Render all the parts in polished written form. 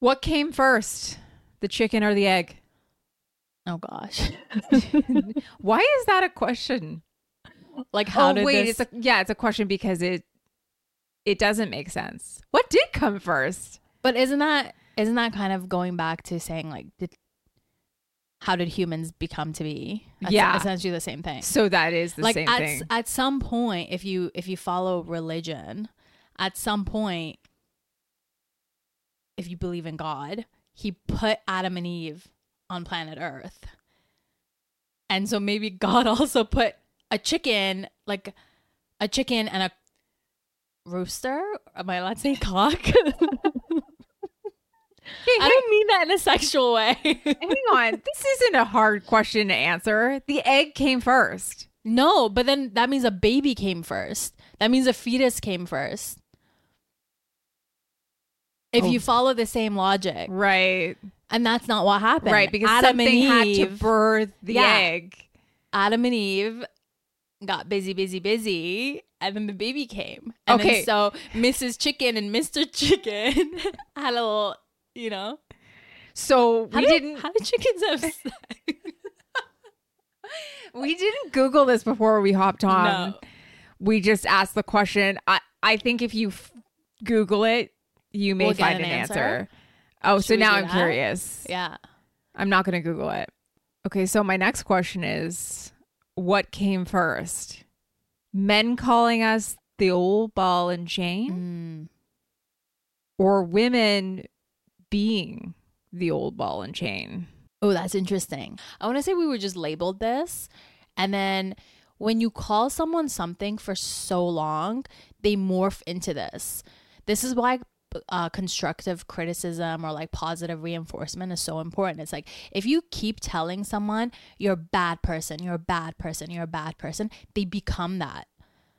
What came first, the chicken or the egg? Oh, gosh. Why is that a question? Like, how did this... it's a question because it doesn't make sense. What did come first? But isn't that kind of going back to saying, like, how did humans become to be? That's essentially the same thing. So that is the same thing. At some point, if you follow religion, at some point, if you believe in God, he put Adam and Eve on planet Earth. And so maybe God also put a chicken and a rooster. Am I allowed to say cock? Hey, I don't mean that in a sexual way. Hang on. This isn't a hard question to answer. The egg came first. No, but then that means a baby came first. That means a fetus came first. If you follow the same logic. Right. And that's not what happened. Right, because Adam and Eve had to birth the egg. Adam and Eve got busy, and then the baby came. And okay. So Mrs. Chicken and Mr. Chicken had a little... You know, so how did chickens have sex? We didn't Google this before we hopped on. No. We just asked the question. I think if you Google it, you may find an answer. Oh, so now I'm curious. Yeah. I'm not going to Google it. Okay. So my next question is, what came first? Men calling us the old ball and chain or women being the old ball and chain? Oh, that's interesting. I want to say we were just labeled this. And then when you call someone something for so long, they morph into this. This is why constructive criticism or like positive reinforcement is so important. It's like, if you keep telling someone you're a bad person, you're a bad person, you're a bad person, they become that,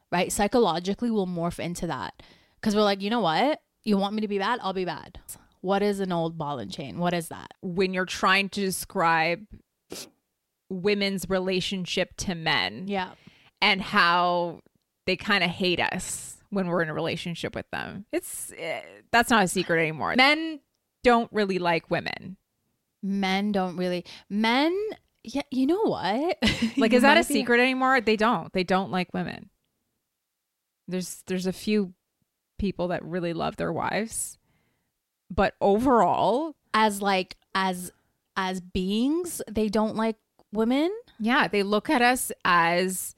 right? Psychologically, we'll morph into that because we're like, you know what? You want me to be bad? I'll be bad. What is an old ball and chain? What is that? When you're trying to describe women's relationship to men, and how they kind of hate us when we're in a relationship with them. That's not a secret anymore. Men don't really like women. Yeah, you know what? Like, is that a secret anymore? They don't like women. There's a few people that really love their wives. But overall, as beings, they don't like women. Yeah, they look at us as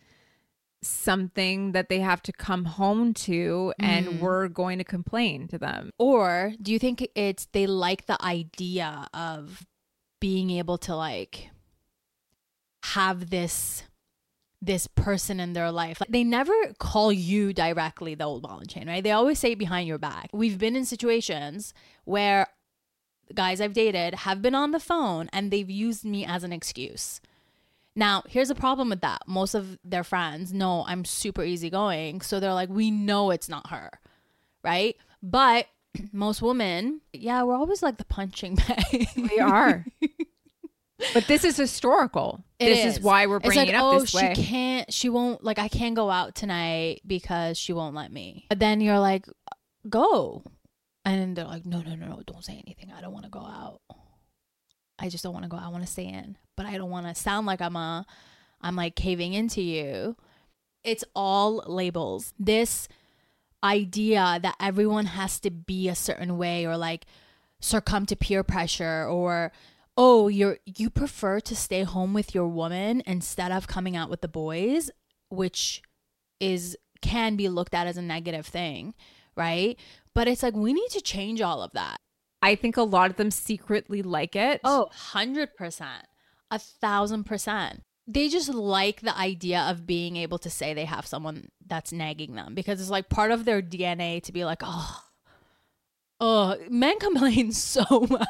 something that they have to come home to, and we're going to complain to them. Or do you think they like the idea of being able to like have this person in their life? Like, they never call you directly the old ball and chain, right? They always say it behind your back. We've been in situations where guys I've dated have been on the phone and they've used me as an excuse. Now, here's a problem with that. Most of their friends know I'm super easygoing, so they're like, we know it's not her, right? But most women, we're always like the punching bag. We are. But this is historical. This is why we're bringing it up this way. I can't go out tonight because she won't let me. But then you're like, go. And they're like, no, don't say anything. I don't want to go out. I just don't want to go out. I want to stay in. But I don't want to sound like I'm like caving into you. It's all labels. This idea that everyone has to be a certain way or like succumb to peer pressure or... Oh, you prefer to stay home with your woman instead of coming out with the boys, which can be looked at as a negative thing, right? But it's like, we need to change all of that. I think a lot of them secretly like it. Oh, 100%. 1,000%. They just like the idea of being able to say they have someone that's nagging them because it's like part of their DNA to be like, oh, men complain so much.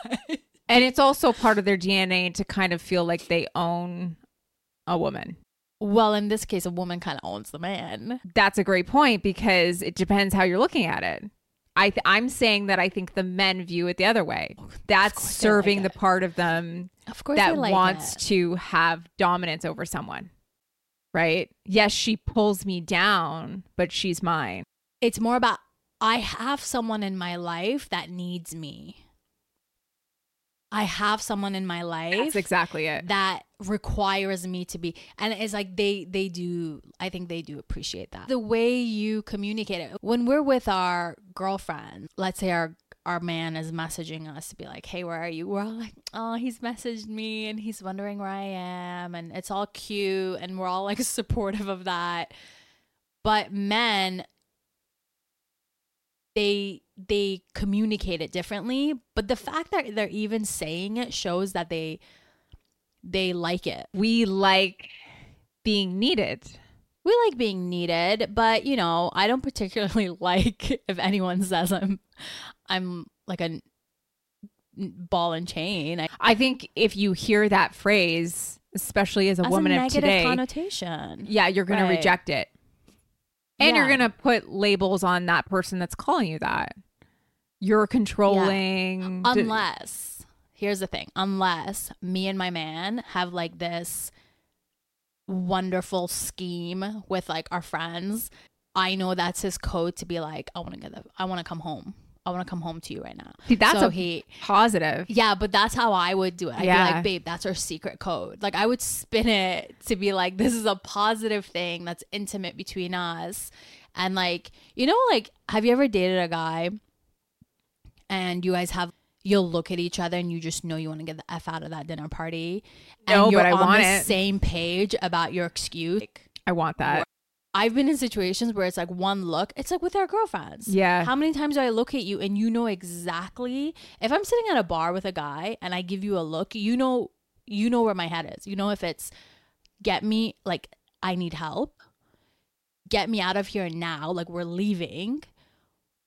And it's also part of their DNA to kind of feel like they own a woman. Well, in this case, a woman kind of owns the man. That's a great point because it depends how you're looking at it. I'm saying that I think the men view it the other way. That's serving the part of them that wants to have dominance over someone, right? Yes, she pulls me down, but she's mine. It's more about I have someone in my life that needs me. I have someone in my life. That's exactly it. That requires me to be. And it's like they do, I think they do appreciate that. The way you communicate it. When we're with our girlfriend, let's say our man is messaging us to be like, hey, where are you? We're all like, oh, he's messaged me and he's wondering where I am. And it's all cute. And we're all like supportive of that. But men, they communicate it differently, but the fact that they're even saying it shows that they like it. We like being needed. We like being needed, but you know, I don't particularly like if anyone says I'm like a ball and chain. I think if you hear that phrase, especially as a woman of today, negative connotation. Yeah, you're going to reject it. And you're going to put labels on that person that's calling you that. You're controlling. Yeah. Unless, here's the thing. Unless me and my man have like this wonderful scheme with like our friends. I know that's his code to be like, I want to come home. I want to come home to you right now. See, that's positive. Yeah, but that's how I would do it. I'd be like, babe, that's our secret code. Like I would spin it to be like, this is a positive thing that's intimate between us. And like, you know, like, have you ever dated a guy and you guys you'll look at each other and you just know you want to get the F out of that dinner party. And no, you're on the same page about your excuse. Like, I want that. I've been in situations where it's like one look. It's like with our girlfriends. Yeah. How many times do I look at you and you know exactly? If I'm sitting at a bar with a guy and I give you a look, you know where my head is. You know if it's get me, like I need help. Get me out of here now. Like we're leaving.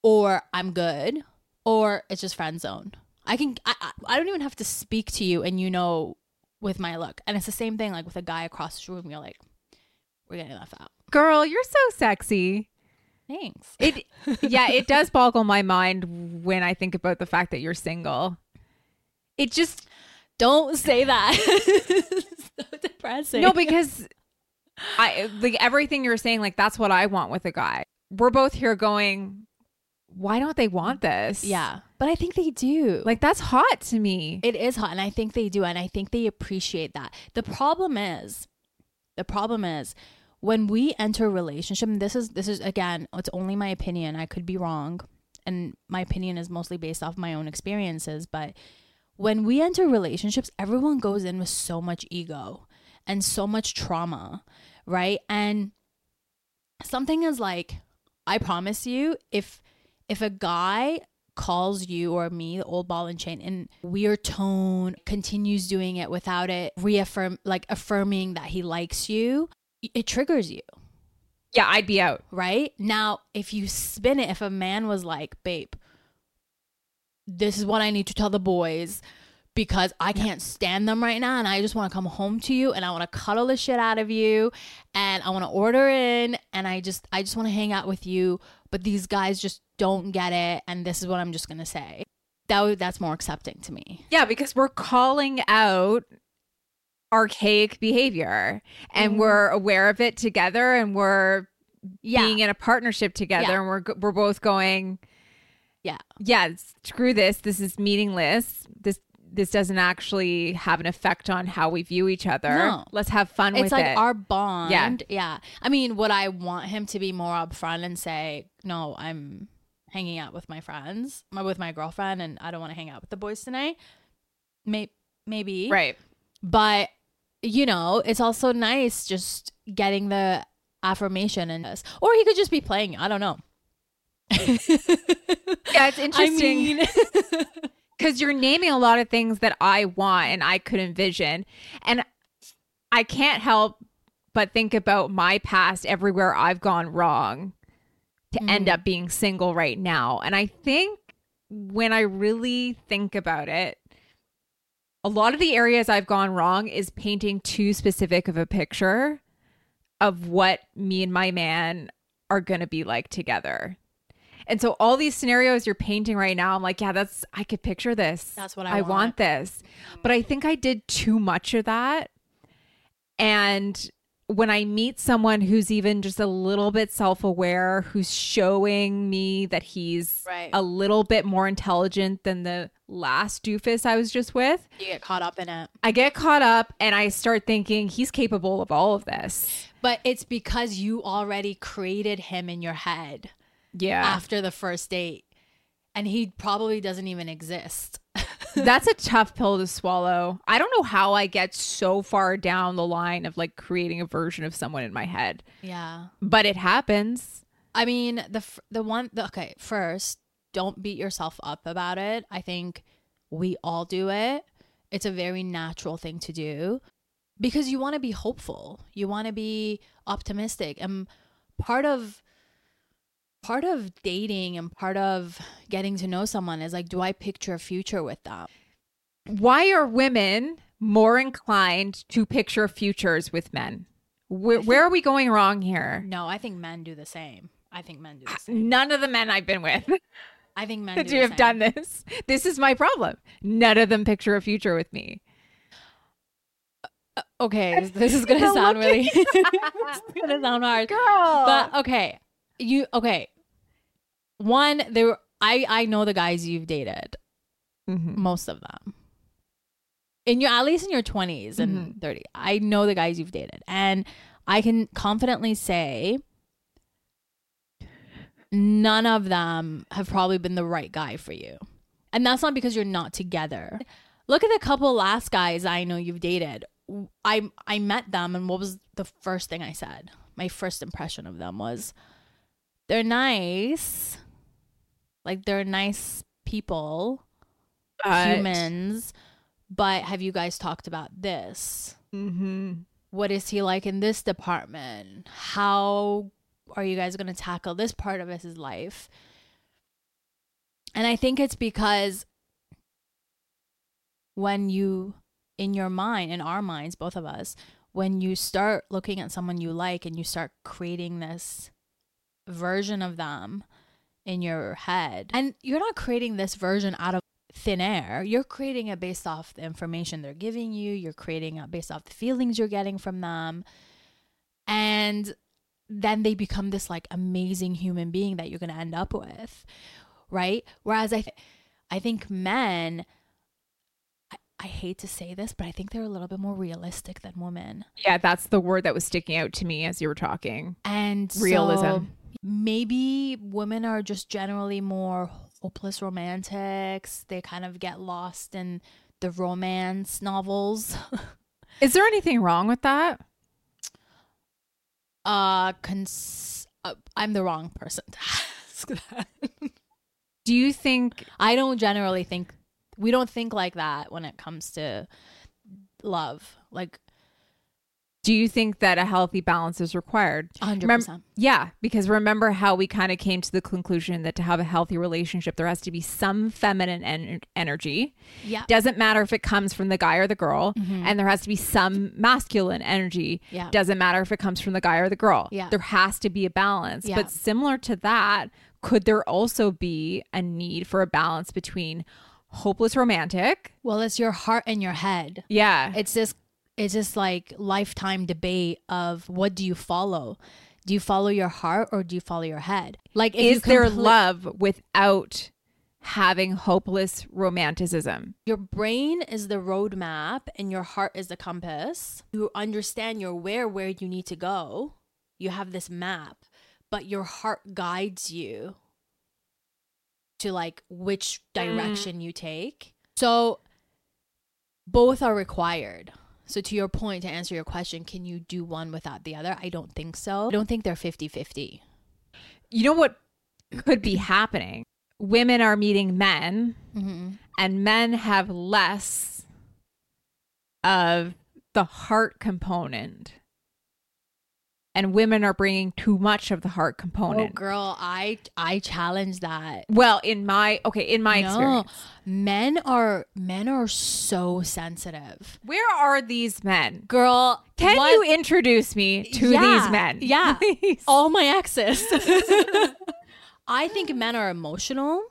Or I'm good. Or it's just friend zone. I don't even have to speak to you and you know with my look. And it's the same thing like with a guy across the room. You're like, we're getting left out. Girl, you're so sexy. Thanks. It does boggle my mind when I think about the fact that you're single. It just... Don't say that. It's so depressing. No, because I like everything you're saying, like that's what I want with a guy. We're both here going, why don't they want this? Yeah. But I think they do. Like that's hot to me. It is hot. And I think they do. And I think they appreciate that. The problem is... When we enter a relationship, and this is again, it's only my opinion. I could be wrong. And my opinion is mostly based off my own experiences. But when we enter relationships, everyone goes in with so much ego and so much trauma, right? And something is like, I promise you, if a guy calls you or me the old ball and chain in weird tone, continues doing it without it affirming that he likes you, it triggers you. Yeah, I'd be out. Right? Now, if you spin it, if a man was like, babe, this is what I need to tell the boys because I can't stand them right now and I just want to come home to you and I want to cuddle the shit out of you and I want to order in and I just want to hang out with you, but these guys just don't get it and this is what I'm just going to say. That's more accepting to me. Yeah, because we're calling out archaic behavior and we're aware of it together and we're being in a partnership together and we're both going screw this is meaningless, this doesn't actually have an effect on how we view each other. No. Let's have fun with it. It's like our bond. Yeah. I mean, would I want him to be more upfront and say, no, I'm hanging out with my friends, with my girlfriend, and I don't want to hang out with the boys tonight? Maybe. Right. But you know, it's also nice just getting the affirmation in this. Or he could just be playing. I don't know. Yeah, it's interesting. Because you're naming a lot of things that I want and I could envision. And I can't help but think about my past, everywhere I've gone wrong to end up being single right now. And I think when I really think about it, a lot of the areas I've gone wrong is painting too specific of a picture of what me and my man are going to be like together. And so all these scenarios you're painting right now, I'm like, yeah, I could picture this. That's what I want. I want this. But I think I did too much of that. And when I meet someone who's even just a little bit self-aware, who's showing me that he's a little bit more intelligent than the last doofus I was just with. You get caught up in it. I get caught up and I start thinking he's capable of all of this. But it's because you already created him in your head. Yeah. After the first date. And he probably doesn't even exist. That's a tough pill to swallow. I don't know how I get so far down the line of like creating a version of someone in my head. Yeah. But it happens. I mean, first, don't beat yourself up about it. I think we all do it. It's a very natural thing to do because you want to be hopeful. You want to be optimistic. And part of dating and part of getting to know someone is like, do I picture a future with them? Why are women more inclined to picture futures with men? Where are we going wrong here? No, I think men do the same. None of the men I've been with. I think men do the same. Have done this. This is my problem. None of them picture a future with me. Okay, this is going to sound really... It's going to sound hard. Girl. But okay. One, I know the guys you've dated, most of them. At least in your 20s and 30s, I know the guys you've dated, and I can confidently say none of them have probably been the right guy for you, and that's not because you're not together. Look at the couple last guys I know you've dated. I met them, and what was the first thing I said? My first impression of them was, they're nice. Like, they're nice people, humans. But have you guys talked about this? What is he like in this department? How are you guys going to tackle this part of his life? And I think it's because when you, in your mind, in our minds, both of us, when you start looking at someone you like and you start creating this version of them in your head, and you're not creating this version out of thin air, you're creating it based off the information they're giving you, you're creating it based off the feelings you're getting from them, and then they become this like amazing human being that you're going to end up with, right? Whereas I think men, I hate to say this, but I think they're a little bit more realistic than women. Yeah, that's the word that was sticking out to me as you were talking. And realism. So maybe women are just generally more hopeless romantics. They kind of get lost in the romance novels. Is there anything wrong with that? I'm the wrong person to ask that. Do you think... I don't generally think... We don't think like that when it comes to love. Like, do you think that a healthy balance is required? 100%. Because remember how we kind of came to the conclusion that to have a healthy relationship, there has to be some feminine energy. Yeah. Doesn't matter if it comes from the guy or the girl. And there has to be some masculine energy. Yeah. Doesn't matter if it comes from the guy or the girl. Yeah. There has to be a balance. Yeah. But similar to that, could there also be a need for a balance between hopeless romantic? Well, it's your heart and your head. Yeah. It's just like lifetime debate of what do you follow? Do you follow your heart or do you follow your head? Like, is there love without having hopeless romanticism? Your brain is the roadmap and your heart is the compass. You understand your where you need to go. You have this map, but your heart guides you to like which direction you take. So both are required. So to your point, to answer your question, can you do one without the other? I don't think so. I don't think they're 50-50. You know what could be happening? Women are meeting men and men have less of the heart component. And women are bringing too much of the heart component. Oh, girl, I challenge that. Well, in my experience, men are so sensitive. Where are these men, girl? Can you introduce me to these men? Yeah, please. All my exes. I think men are emotional.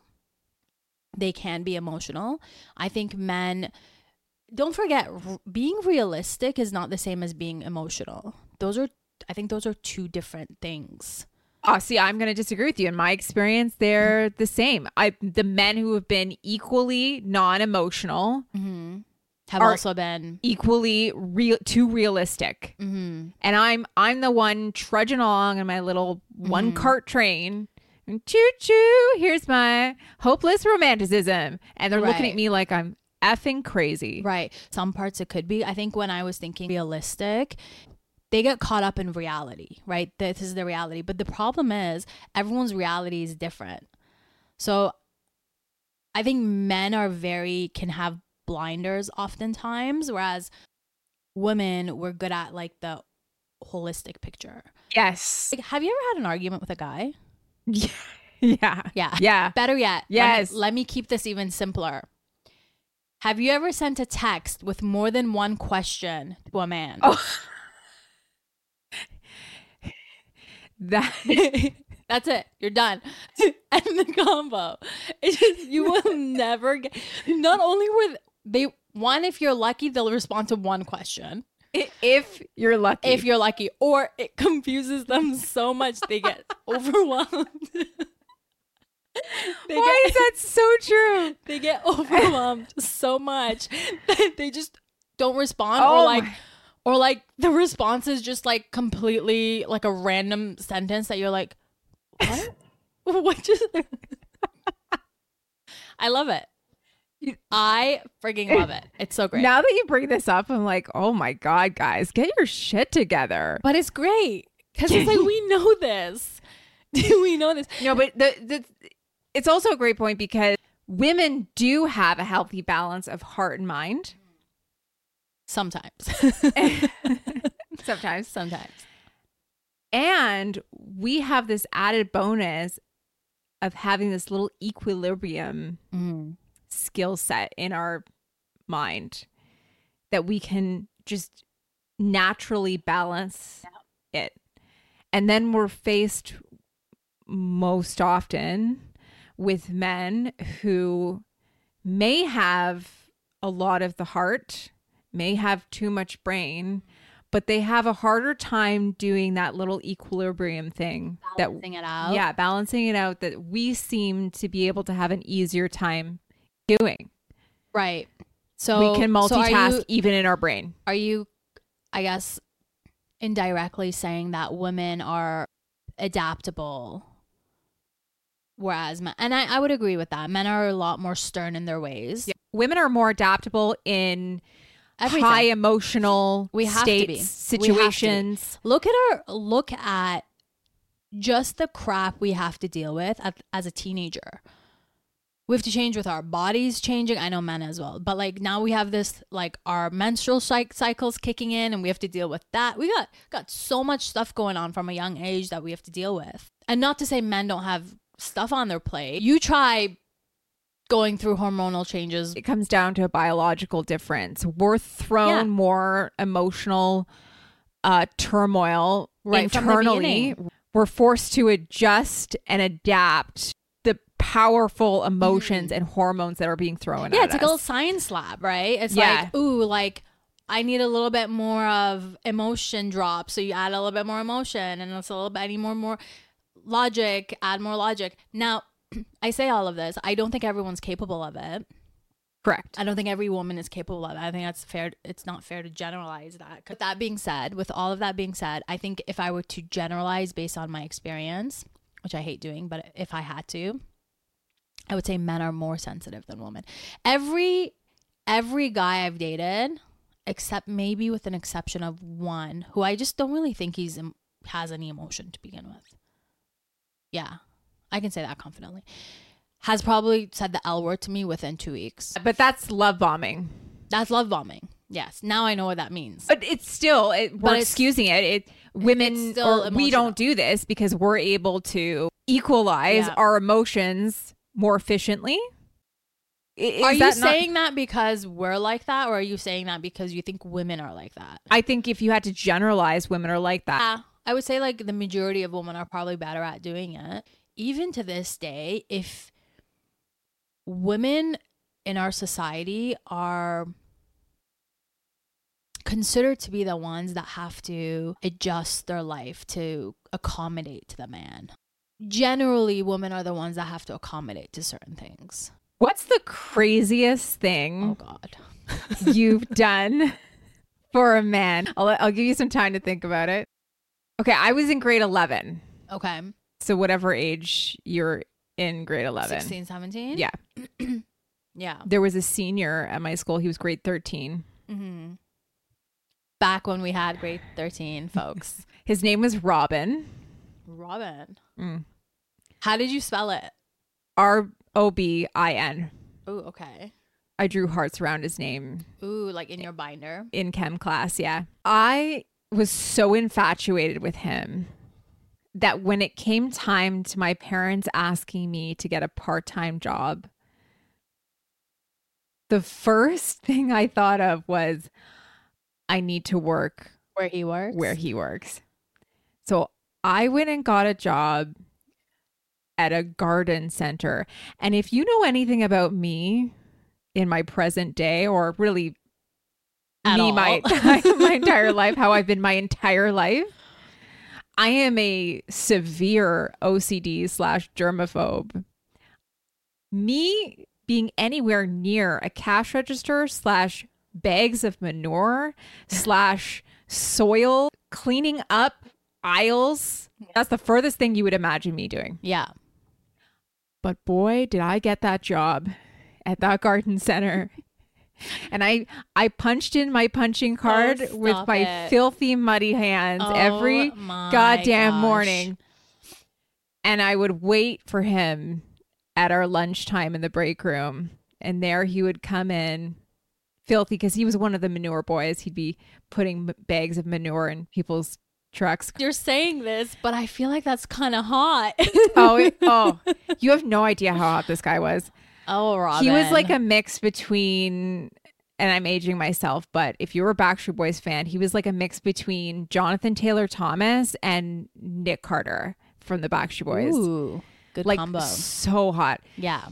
They can be emotional. I think men. Don't forget, being realistic is not the same as being emotional. I think those are two different things. Oh, see, I'm going to disagree with you. In my experience, they're the same. The men who have been equally non-emotional mm-hmm. have also been equally too realistic. Mm-hmm. And I'm the one trudging along in my little one mm-hmm. cart train. Choo choo! Here's my hopeless romanticism, and they're looking at me like I'm effing crazy. Right. Some parts it could be. I think when I was thinking realistic, they get caught up in reality, right? This is the reality. But the problem is everyone's reality is different. So I think men are can have blinders oftentimes, whereas women were good at like the holistic picture. Yes. Like, have you ever had an argument with a guy? Yeah. Better yet. Yes. Let me keep this even simpler. Have you ever sent a text with more than one question to a man? Oh. That's it. You're done. End the combo. It's just, you will never get. Not only were they one, if you're lucky, they'll respond to one question. If you're lucky, or it confuses them so much they get overwhelmed. Why is that so true? They get overwhelmed so much that they just don't respond, or the response is just like completely like a random sentence that you're like, what? What just? I love it. I freaking love it. It's so great. Now that you bring this up, I'm like, oh my God, guys, get your shit together. But it's great because it's like, we know this. We know this. No, but it's also a great point because women do have a healthy balance of heart and mind. Sometimes. And we have this added bonus of having this little equilibrium skill set in our mind that we can just naturally balance it. And then we're faced most often with men who may have a lot of the heart, may have too much brain, but they have a harder time doing that little equilibrium thing. Balancing it out. Yeah, balancing it out that we seem to be able to have an easier time doing. Right. So we can multitask even in our brain. Are you, I guess, indirectly saying that women are adaptable, whereas men, and I would agree with that, men are a lot more stern in their ways. Yeah. Women are more adaptable in everything. High emotional situations. Look at just the crap we have to deal with as a teenager. We have to change with our bodies changing. I know men as well, but like now we have this, like our menstrual cycles kicking in and we have to deal with that. We got so much stuff going on from a young age that we have to deal with. And not to say men don't have stuff on their plate. You try going through hormonal changes. It comes down to a biological difference. We're thrown more emotional turmoil internally. We're forced to adjust and adapt powerful emotions and hormones that are being thrown at us. Yeah, it's like a little science lab, right? It's like, ooh, like I need a little bit more of emotion drop. So you add a little bit more emotion and it's a little bit, I need more logic, add more logic. Now, I say all of this. I don't think everyone's capable of it. Correct. I don't think every woman is capable of it. I think that's fair. It's not fair to generalize that. With all of that being said, I think if I were to generalize based on my experience, which I hate doing, but if I had to, I would say men are more sensitive than women. Every guy I've dated, except maybe with an exception of one, who I just don't really think has any emotion to begin with. Yeah, I can say that confidently. Has probably said the L word to me within 2 weeks. But that's love bombing. That's love bombing. Yes. Now I know what that means. But it's still, we're excusing it. Women, or we don't do this because we're able to equalize our emotions more efficiently. Are you saying that because we're like that, or are you saying that because you think women are like that? I think if you had to generalize, women are like that. Yeah, I would say like the majority of women are probably better at doing it. Even to this day, if women in our society are considered to be the ones that have to adjust their life to accommodate to the man. Generally, women are the ones that have to accommodate to certain things. What's the craziest thing you've done for a man? I'll give you some time to think about it. Okay, I was in grade 11. Okay. So whatever age you're in grade 11. 16, 17? Yeah. Yeah. There was a senior at my school. He was grade 13. Mm-hmm. Back when we had grade 13, folks. His name was Robin. Robin. Mm. How did you spell it? Robin. Oh, okay. I drew hearts around his name. Ooh, like in your binder? In chem class, yeah. I was so infatuated with him that when it came time to my parents asking me to get a part-time job, the first thing I thought of was, I need to work where he works. So I went and got a job at a garden center. And if you know anything about me in my present day, or really my entire life, how I've been my entire life, I am a severe OCD/germaphobe. Me being anywhere near a cash register / bags of manure / soil, cleaning up aisles. That's the furthest thing you would imagine me doing. Yeah. But boy, did I get that job at that garden center. And I punched in my punching card with my filthy, muddy hands every goddamn morning. And I would wait for him at our lunchtime in the break room. And there he would come in. Filthy, because he was one of the manure boys. He'd be putting bags of manure in people's trucks. You're saying this, but I feel like that's kind of hot. You have no idea how hot this guy was. Oh, Robin. He was like a mix between, and I'm aging myself, but if you were a Backstreet Boys fan, he was like a mix between Jonathan Taylor Thomas and Nick Carter from the Backstreet Boys. Ooh, good combo. Like, so hot. Yeah.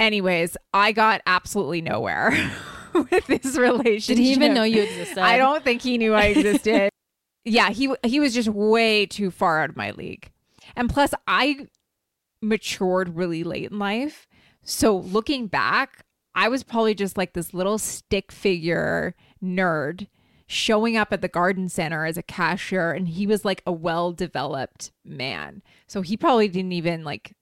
Anyways, I got absolutely nowhere with this relationship. Did he even know you existed? I don't think he knew I existed. Yeah, he was just way too far out of my league. And plus, I matured really late in life. So looking back, I was probably just like this little stick figure nerd showing up at the garden center as a cashier. And he was like a well-developed man. So he probably didn't even like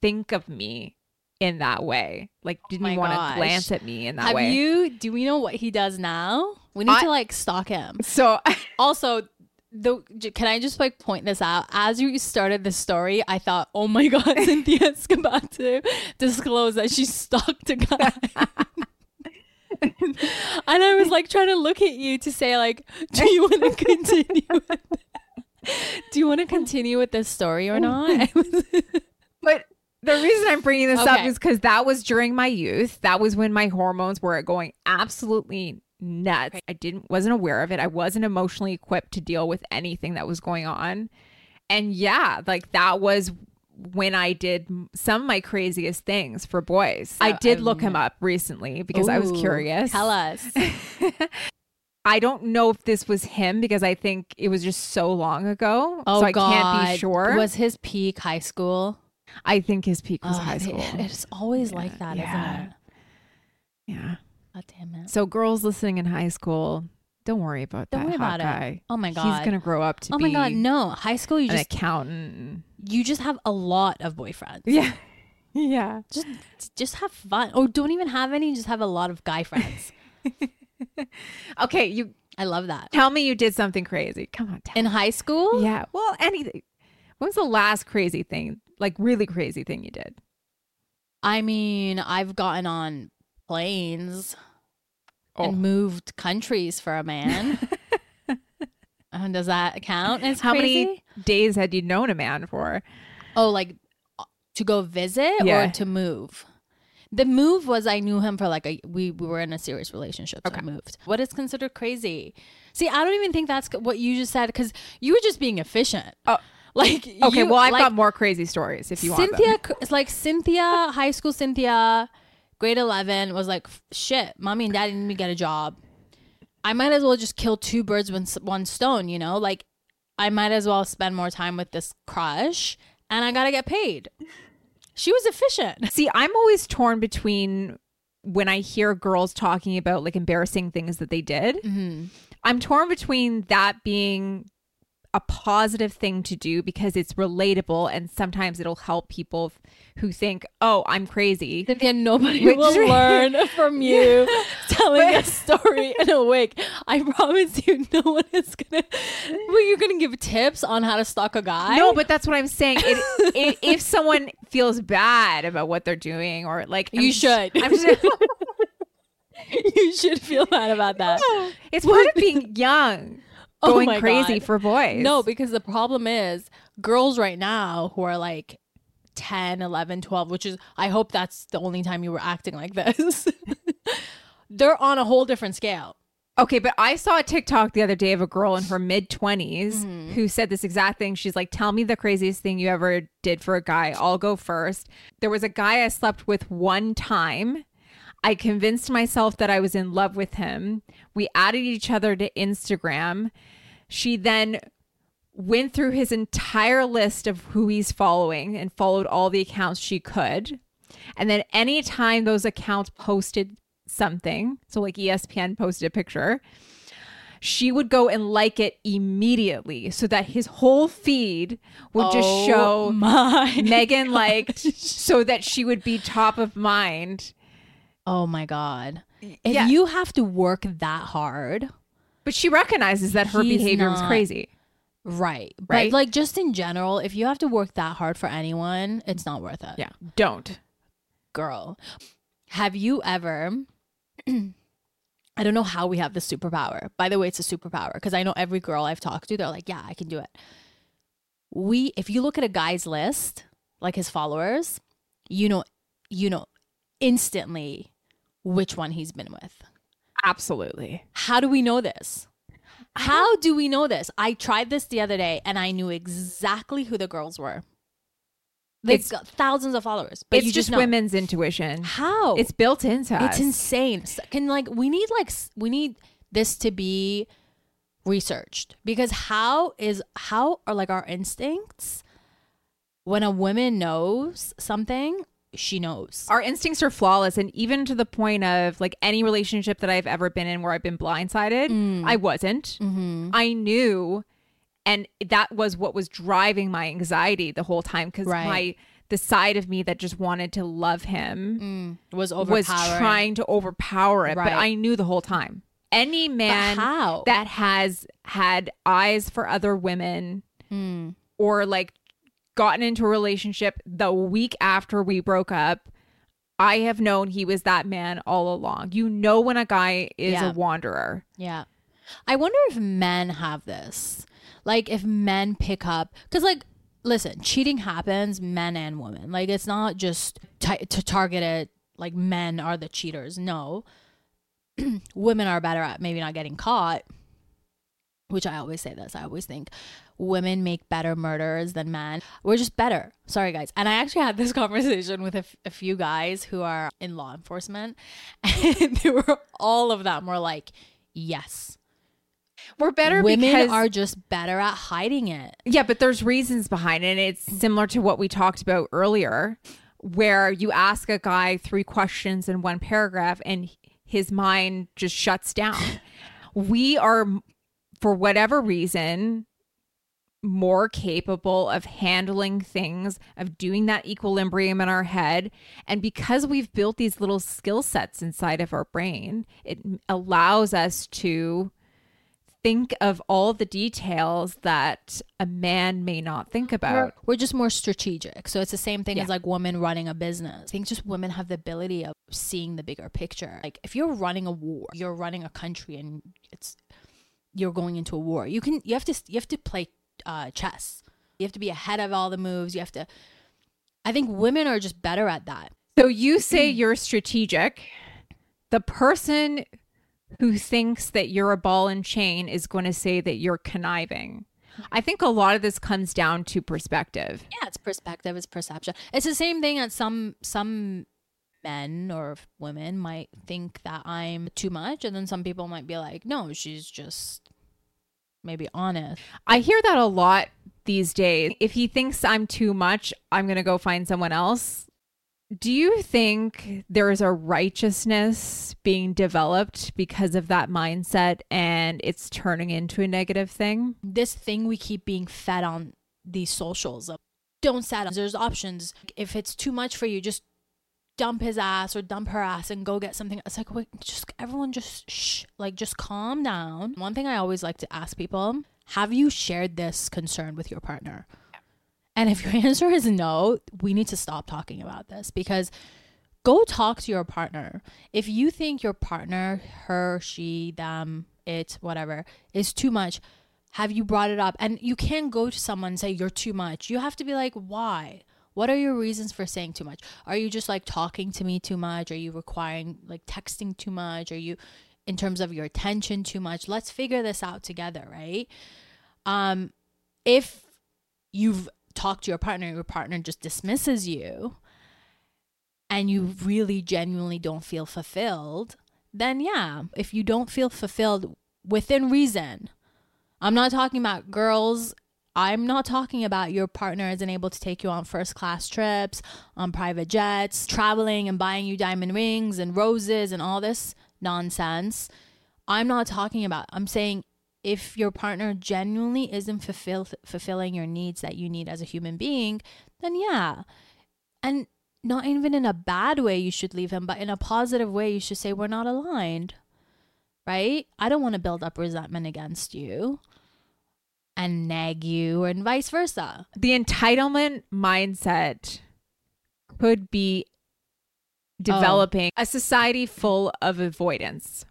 think of me in that way, like didn't even want to glance at me in that way. Do we know what he does now? We need to like stalk him. So also, can I just like point this out? As you started the story, I thought, oh my God, Cynthia's about to disclose that she stalked a guy. And I was like trying to look at you to say like, do you want to continue with this story or not? But the reason I'm bringing this up is because that was during my youth. That was when my hormones were going absolutely nuts. I wasn't aware of it. I wasn't emotionally equipped to deal with anything that was going on. And yeah, like that was when I did some of my craziest things for boys. So I did look him up recently because I was curious. Tell us. I don't know if this was him because I think it was just so long ago. Oh, so I can't be sure. Was his peak high school? I think his peak was high school. It's always like that, isn't it? Yeah. God damn it. So girls listening in high school, don't worry about that. Don't worry about it. Oh my God. He's going to grow up to be Oh my God, no. High school, you just an accountant. You just have a lot of boyfriends. Yeah. Yeah. Just have fun. Or don't even have any. Just have a lot of guy friends. Okay. I love that. Tell me you did something crazy. Come on. In high school? Yeah. Well, anything. When was the last crazy thing? Like really crazy thing you did? I mean, I've gotten on planes and moved countries for a man. Does that count as How crazy? Many days had you known a man for? Oh, like to go visit or to move? The move was I knew him for like we were in a serious relationship, so I moved. What is considered crazy? See, I don't even think that's what you just said because you were just being efficient. Oh. Like okay, well, I've got more crazy stories if you want them. It's like Cynthia, high school Cynthia, grade 11 was like, shit, mommy and daddy need me to get a job. I might as well just kill two birds with one stone, you know? Like I might as well spend more time with this crush, and I got to get paid. She was efficient. See, I'm always torn between when I hear girls talking about like embarrassing things that they did. Mm-hmm. I'm torn between that being a positive thing to do because it's relatable and sometimes it'll help people who think, oh, I'm crazy. And nobody will learn from you telling a story in a wig. I promise you no one is going to... Well, you're going to give tips on how to stalk a guy? No, but that's what I'm saying. If someone feels bad about what they're doing or like... You should. You should feel bad about that. No, it's part of being young. Going crazy for boys. No, because the problem is girls right now who are like 10, 11, 12, which is, I hope that's the only time you were acting like this. They're on a whole different scale. Okay, but I saw a TikTok the other day of a girl in her mid-20s mm-hmm. who said this exact thing. She's like, tell me the craziest thing you ever did for a guy. I'll go first. There was a guy I slept with one time. I convinced myself that I was in love with him. We added each other to Instagram. She then went through his entire list of who he's following and followed all the accounts she could. And then anytime those accounts posted something, so like ESPN posted a picture, she would go and like it immediately so that his whole feed would just show Megan gosh. Liked so that she would be top of mind. Oh my God. If you have to work that hard. But she recognizes that her behavior was crazy. Right. But like just in general, if you have to work that hard for anyone, it's not worth it. Yeah. Don't. Girl. Have you ever... I don't know how we have this superpower. By the way, it's a superpower because I know every girl I've talked to, they're like, yeah, I can do it. If you look at a guy's list, like his followers, you know instantly which one he's been with. Absolutely. How do we know this? How do we know this? I tried this the other day and I knew exactly who the girls were. They've got thousands of followers. But it's just women's intuition. How? It's built into us. It's insane. We need this to be researched because how are like our instincts when a woman knows something. She knows. Our instincts are flawless. And even to the point of like any relationship that I've ever been in where I've been blindsided, I wasn't. Mm-hmm. I knew. And that was what was driving my anxiety the whole time. Because the side of me that just wanted to love him was trying to overpower it. Right. But I knew the whole time. Any man that has had eyes for other women or like gotten into a relationship the week after we broke up, I have known he was that man all along. You know when a guy is a wanderer. Yeah. I wonder if men have this. Like if men pick up... Because like, listen, cheating happens men and women. Like it's not just to target it like men are the cheaters. No. Women are better at maybe not getting caught. Which I always say this. I always think women make better murderers than men. We're just better. Sorry, guys. And I actually had this conversation with a few guys who are in law enforcement. And all of them were like, yes. We're better women because... Women are just better at hiding it. Yeah, but there's reasons behind it. And it's similar to what we talked about earlier, where you ask a guy 3 questions in 1 paragraph and his mind just shuts down. We are... for whatever reason, more capable of handling things, of doing that equilibrium in our head. And because we've built these little skill sets inside of our brain, it allows us to think of all the details that a man may not think about. We're just more strategic. So it's the same thing as like women running a business. I think just women have the ability of seeing the bigger picture. Like if you're running a war, you're running a country and you're going into a war. You have to play chess. You have to be ahead of all the moves. I think women are just better at that. So you say you're strategic. The person who thinks that you're a ball and chain is going to say that you're conniving. I think a lot of this comes down to perspective. Yeah, it's perspective, it's perception. It's the same thing that some men or women might think that I'm too much, and then some people might be like, no, she's just maybe honest. I hear that a lot these days. If he thinks I'm too much, I'm going to go find someone else. Do you think there is a righteousness being developed because of that mindset and it's turning into a negative thing? This thing we keep being fed on these socials of don't settle. There's options. If it's too much for you, just dump his ass or dump her ass and go get something. It's like, wait, just everyone just shh, like just calm down. One thing I always like to ask people, have you shared this concern with your partner? And if your answer is no, we need to stop talking about this, because go talk to your partner. If you think your partner, her, she, them, it, whatever, is too much, have you brought it up? And you can't go to someone and say you're too much. You have to be like, why? What are your reasons for saying too much? Are you just like talking to me too much? Are you requiring like texting too much? Are you in terms of your attention too much? Let's figure this out together, right? If you've talked to your partner and your partner just dismisses you and you really genuinely don't feel fulfilled, then yeah, if you don't feel fulfilled within reason, I'm not talking about girls. I'm not talking about your partner isn't able to take you on first class trips, on private jets, traveling and buying you diamond rings and roses and all this nonsense. I'm not talking about, I'm saying if your partner genuinely isn't fulfilling your needs that you need as a human being, then yeah. And not even in a bad way you should leave him, but in a positive way you should say we're not aligned, right? I don't want to build up resentment against you and nag you, and vice versa. The entitlement mindset could be developing a society full of avoidance.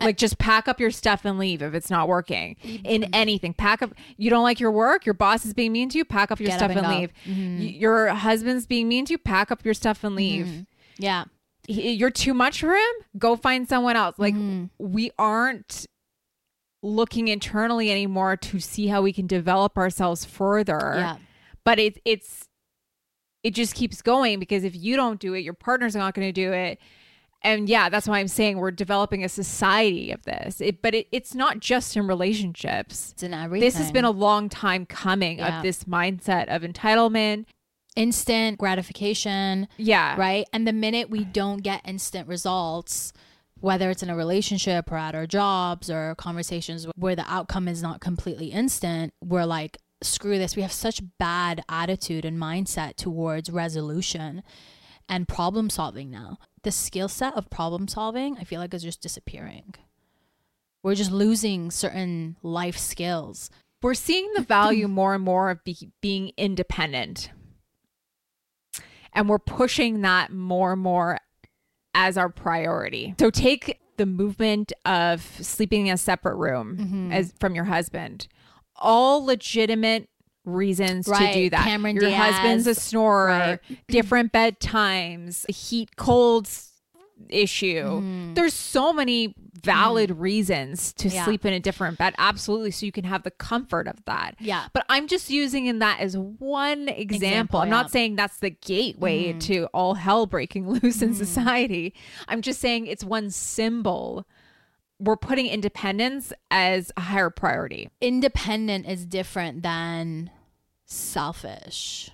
Like just pack up your stuff and leave if it's not working in anything. Pack up. You don't like your work. Your boss is being mean to you. Pack up your stuff and leave. Mm-hmm. Your husband's being mean to you. Pack up your stuff and leave. Mm-hmm. Yeah. You're too much for him. Go find someone else. Like we aren't looking internally anymore to see how we can develop ourselves further. Yeah. But it just keeps going, because if you don't do it, your partner's not going to do it. And yeah, that's why I'm saying we're developing a society of this. But it's not just in relationships. It's in everything. This has been a long time coming of this mindset of entitlement. Instant gratification. Yeah. Right? And the minute we don't get instant results, whether it's in a relationship or at our jobs or conversations where the outcome is not completely instant, we're like, screw this. We have such bad attitude and mindset towards resolution and problem solving now. The skill set of problem solving, I feel like, is just disappearing. We're just losing certain life skills. We're seeing the value more and more of being independent. And we're pushing that more and more as our priority. So take the movement of sleeping in a separate room from your husband. All legitimate reasons to do that. Cameron Diaz. Your husband's a snorer, different bedtimes, heat cold issue. There's so many valid reasons to sleep in a different bed. Absolutely. So you can have the comfort of that. Yeah. But I'm just using in that as one example. I'm not saying that's the gateway to all hell breaking loose in society. I'm just saying it's one symbol. We're putting independence as a higher priority. Independent is different than selfish.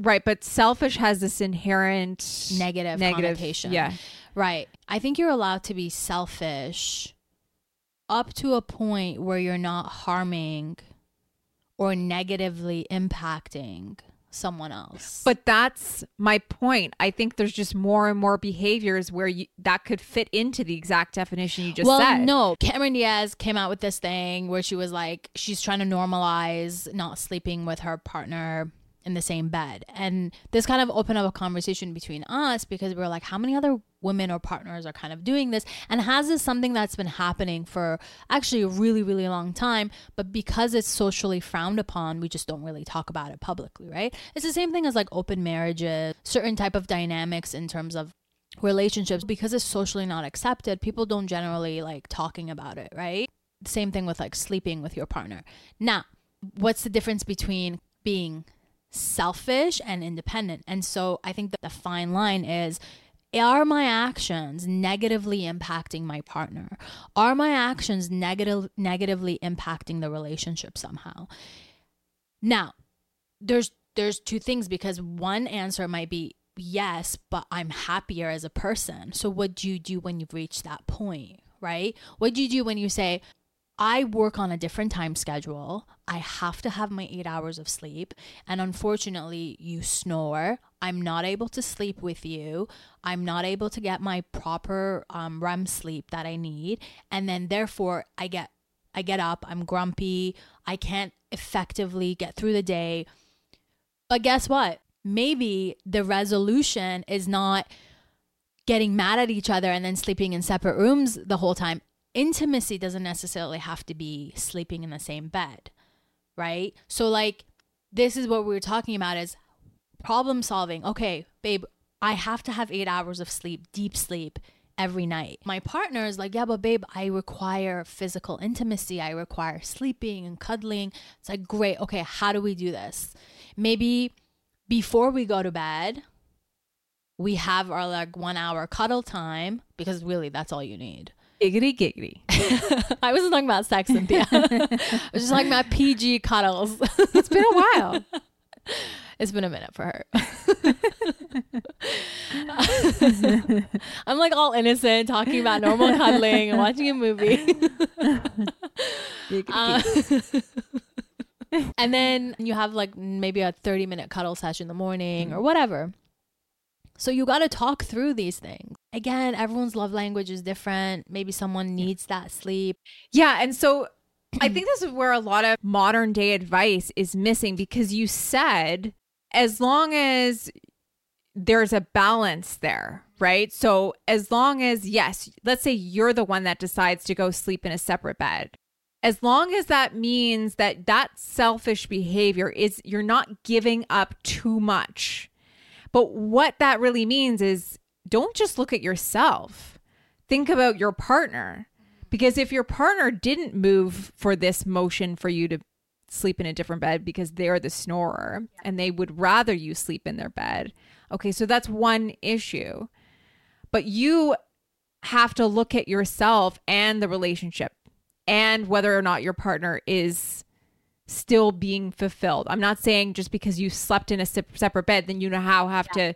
Right, but selfish has this inherent negative connotation. Yeah. Right. I think you're allowed to be selfish up to a point where you're not harming or negatively impacting someone else. But that's my point. I think there's just more and more behaviors where that could fit into the exact definition you just said. Well, no. Cameron Diaz came out with this thing where she was like, she's trying to normalize not sleeping with her partner in the same bed. And this kind of opened up a conversation between us, because we were like, how many other women or partners are kind of doing this? And has this something that's been happening for actually a really, really long time, but because it's socially frowned upon, we just don't really talk about it publicly, right? It's the same thing as like open marriages, certain type of dynamics in terms of relationships, because it's socially not accepted, people don't generally like talking about it, right? Same thing with like sleeping with your partner. Now, what's the difference between being selfish and independent? And so I think that the fine line is Are my actions negatively impacting my partner? Are my actions negatively impacting the relationship somehow? Now, there's two things, because one answer might be yes, but I'm happier as a person. So what do you do when you've reached that point, right? What do you do when you say, I work on a different time schedule. I have to have my 8 hours of sleep. And unfortunately, you snore. I'm not able to sleep with you. I'm not able to get my proper REM sleep that I need. And then therefore, I get up. I'm grumpy. I can't effectively get through the day. But guess what? Maybe the resolution is not getting mad at each other and then sleeping in separate rooms the whole time. Intimacy doesn't necessarily have to be sleeping in the same bed, right? So like, this is what we were talking about, is problem solving. Okay, babe, I have to have 8 hours of sleep, deep sleep every night. My partner is like, yeah, but babe, I require physical intimacy. I require sleeping and cuddling. It's like, great. Okay, how do we do this? Maybe before we go to bed, we have our like 1 hour cuddle time, because really that's all you need. Giggity, giggity. I wasn't talking about sex, Cynthia. I was just talking about PG cuddles. It's been a while. It's been a minute for her. I'm like all innocent, talking about normal cuddling and watching a movie. Giggity, giggity. And then you have like maybe a 30-minute cuddle session in the morning or whatever. So you got to talk through these things. Again, everyone's love language is different. Maybe someone needs that sleep. Yeah. And so I think this is where a lot of modern day advice is missing, because you said as long as there's a balance there, right? So as long as, yes, let's say you're the one that decides to go sleep in a separate bed. As long as that means that that selfish behavior is, you're not giving up too much. But what that really means is, don't just look at yourself. Think about your partner. Because if your partner didn't move for this motion for you to sleep in a different bed because they're the snorer and they would rather you sleep in their bed. Okay, so that's one issue. But you have to look at yourself and the relationship and whether or not your partner is still being fulfilled. I'm not saying just because you slept in a separate bed, then you now have to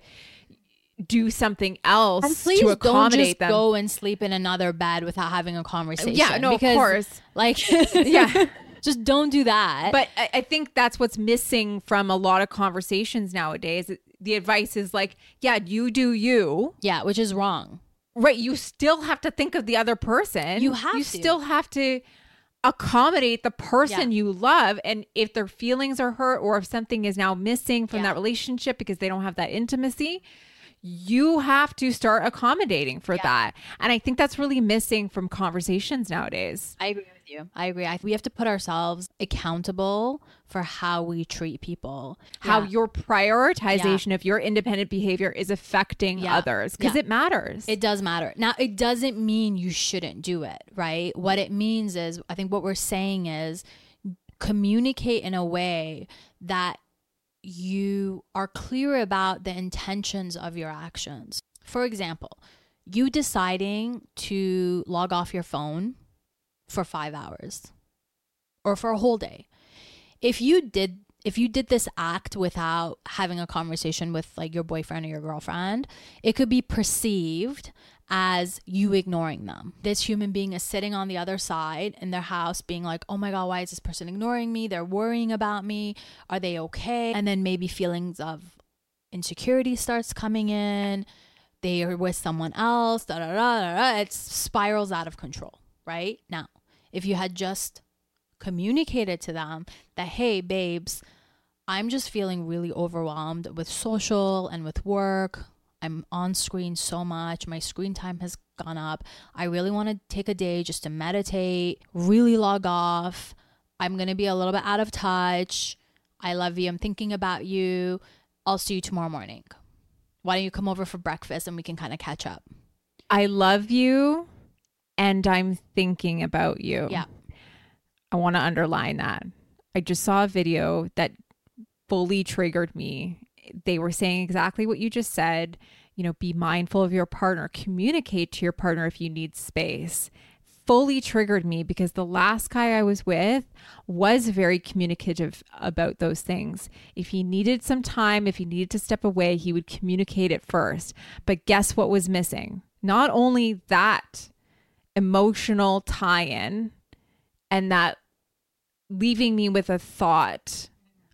do something else to accommodate them. Don't just go and sleep in another bed without having a conversation. Yeah, no, because, of course. Like, yeah, just don't do that. But I think that's what's missing from a lot of conversations nowadays. The advice is like, yeah, you do you. Yeah, which is wrong. Right. You still have to think of the other person. You still have to accommodate the person you love. And if their feelings are hurt or if something is now missing from that relationship because they don't have that intimacy, you have to start accommodating for that. And I think that's really missing from conversations nowadays. I agree with you. I agree. We have to put ourselves accountable for how we treat people. How your prioritization of your independent behavior is affecting others. Because it matters. It does matter. Now, it doesn't mean you shouldn't do it, right? What it means is, I think what we're saying is, communicate in a way that you are clear about the intentions of your actions. For example, you deciding to log off your phone for 5 hours or for a whole day. If you did this act without having a conversation with like your boyfriend or your girlfriend, it could be perceived as you ignoring them. This human being is sitting on the other side in their house being like, oh my God, why is this person ignoring me? They're worrying about me. Are they okay? And then maybe feelings of insecurity starts coming in. They are with someone else. Da, da, da, da, da. It spirals out of control, right? Now, if you had just communicated to them that, hey, babes, I'm just feeling really overwhelmed with social and with work. I'm on screen so much. My screen time has gone up. I really want to take a day just to meditate, really log off. I'm going to be a little bit out of touch. I love you. I'm thinking about you. I'll see you tomorrow morning. Why don't you come over for breakfast and we can kind of catch up? I love you and I'm thinking about you. Yeah. I want to underline that. I just saw a video that fully triggered me. They were saying exactly what you just said. you know, be mindful of your partner, communicate to your partner if you need space, fully triggered me, because the last guy I was with was very communicative about those things. If he needed some time, if he needed to step away, he would communicate it first. But guess what was missing? Not only that emotional tie-in and that leaving me with a thought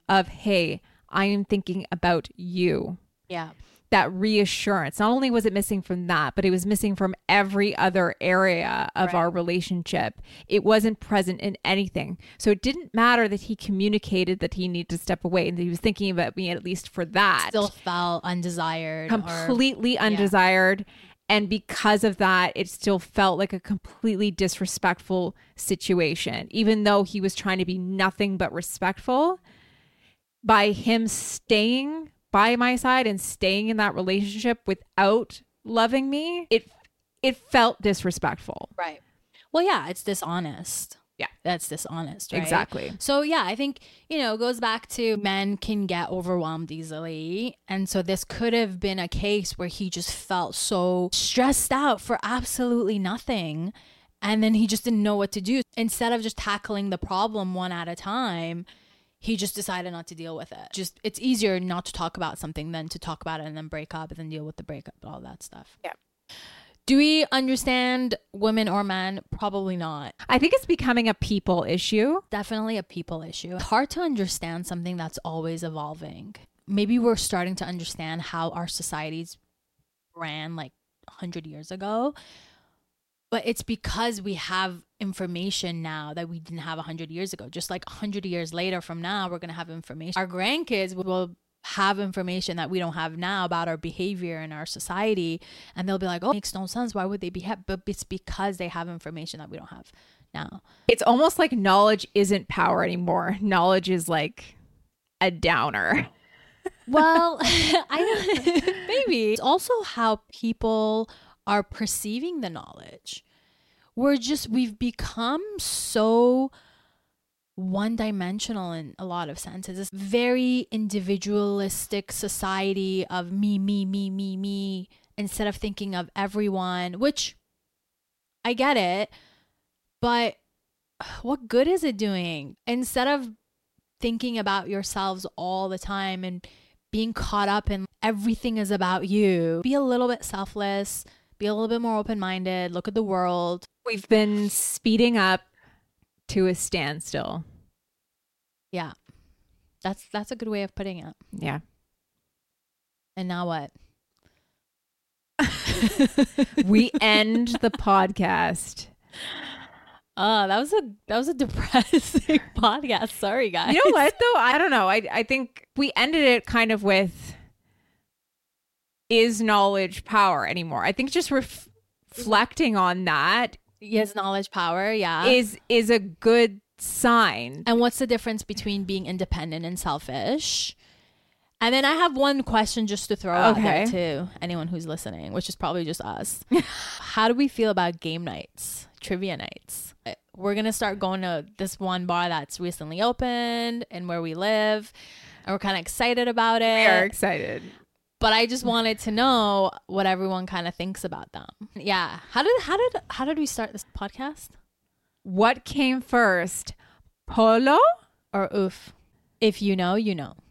of, hey, I am thinking about you. Yeah. That reassurance. Not only was it missing from that, but it was missing from every other area of our relationship. It wasn't present in anything. So it didn't matter that he communicated that he needed to step away and that he was thinking about me, at least for that. Still felt undesired. Completely undesired. And because of that, it still felt like a completely disrespectful situation. Even though he was trying to be nothing but respectful, by him staying by my side and staying in that relationship without loving me, it felt disrespectful. Right. Well, yeah, it's dishonest. Yeah. That's dishonest, right? Exactly. So yeah, I think, you know, it goes back to men can get overwhelmed easily. And so this could have been a case where he just felt so stressed out for absolutely nothing. And then he just didn't know what to do. Instead of just tackling the problem one at a time, he just decided not to deal with it. Just, it's easier not to talk about something than to talk about it and then break up and then deal with the breakup and all that stuff. Yeah. Do we understand women or men? Probably not. I think it's becoming a people issue. Definitely a people issue. It's hard to understand something that's always evolving. Maybe we're starting to understand how our societies ran like 100 years ago. But it's because we have information now that we didn't have 100 years ago. Just like 100 years later from now, we're going to have information. Our grandkids will have information that we don't have now about our behavior in our society. And they'll be like, oh, it makes no sense. Why would they be happy? But it's because they have information that we don't have now. It's almost like knowledge isn't power anymore. Knowledge is like a downer. Well, I don't, maybe. It's also how people are perceiving the knowledge. We've become so one-dimensional in a lot of senses. It's very individualistic society of me, me, me, me, me, instead of thinking of everyone, which I get it, but what good is it doing? Instead of thinking about yourselves all the time and being caught up in everything is about you, be a little bit selfless. Be a little bit more open-minded. Look at the world. We've been speeding up to a standstill. Yeah. That's a good way of putting it. Yeah. And now what? We end the podcast. That was a depressing podcast. Sorry, guys. You know what, though? I don't know. I think we ended it kind of with, is knowledge power anymore? I think just reflecting on that. Is knowledge power? Yeah. Is a good sign. And what's the difference between being independent and selfish? And then I have one question just to throw out there to anyone who's listening, which is probably just us. How do we feel about game nights, trivia nights? We're going to start going to this one bar that's recently opened and where we live. And we're kind of excited about it. We are excited. But I just wanted to know what everyone kind of thinks about them. Yeah. How did we start this podcast? What came first? Polo or oof? If you know, you know.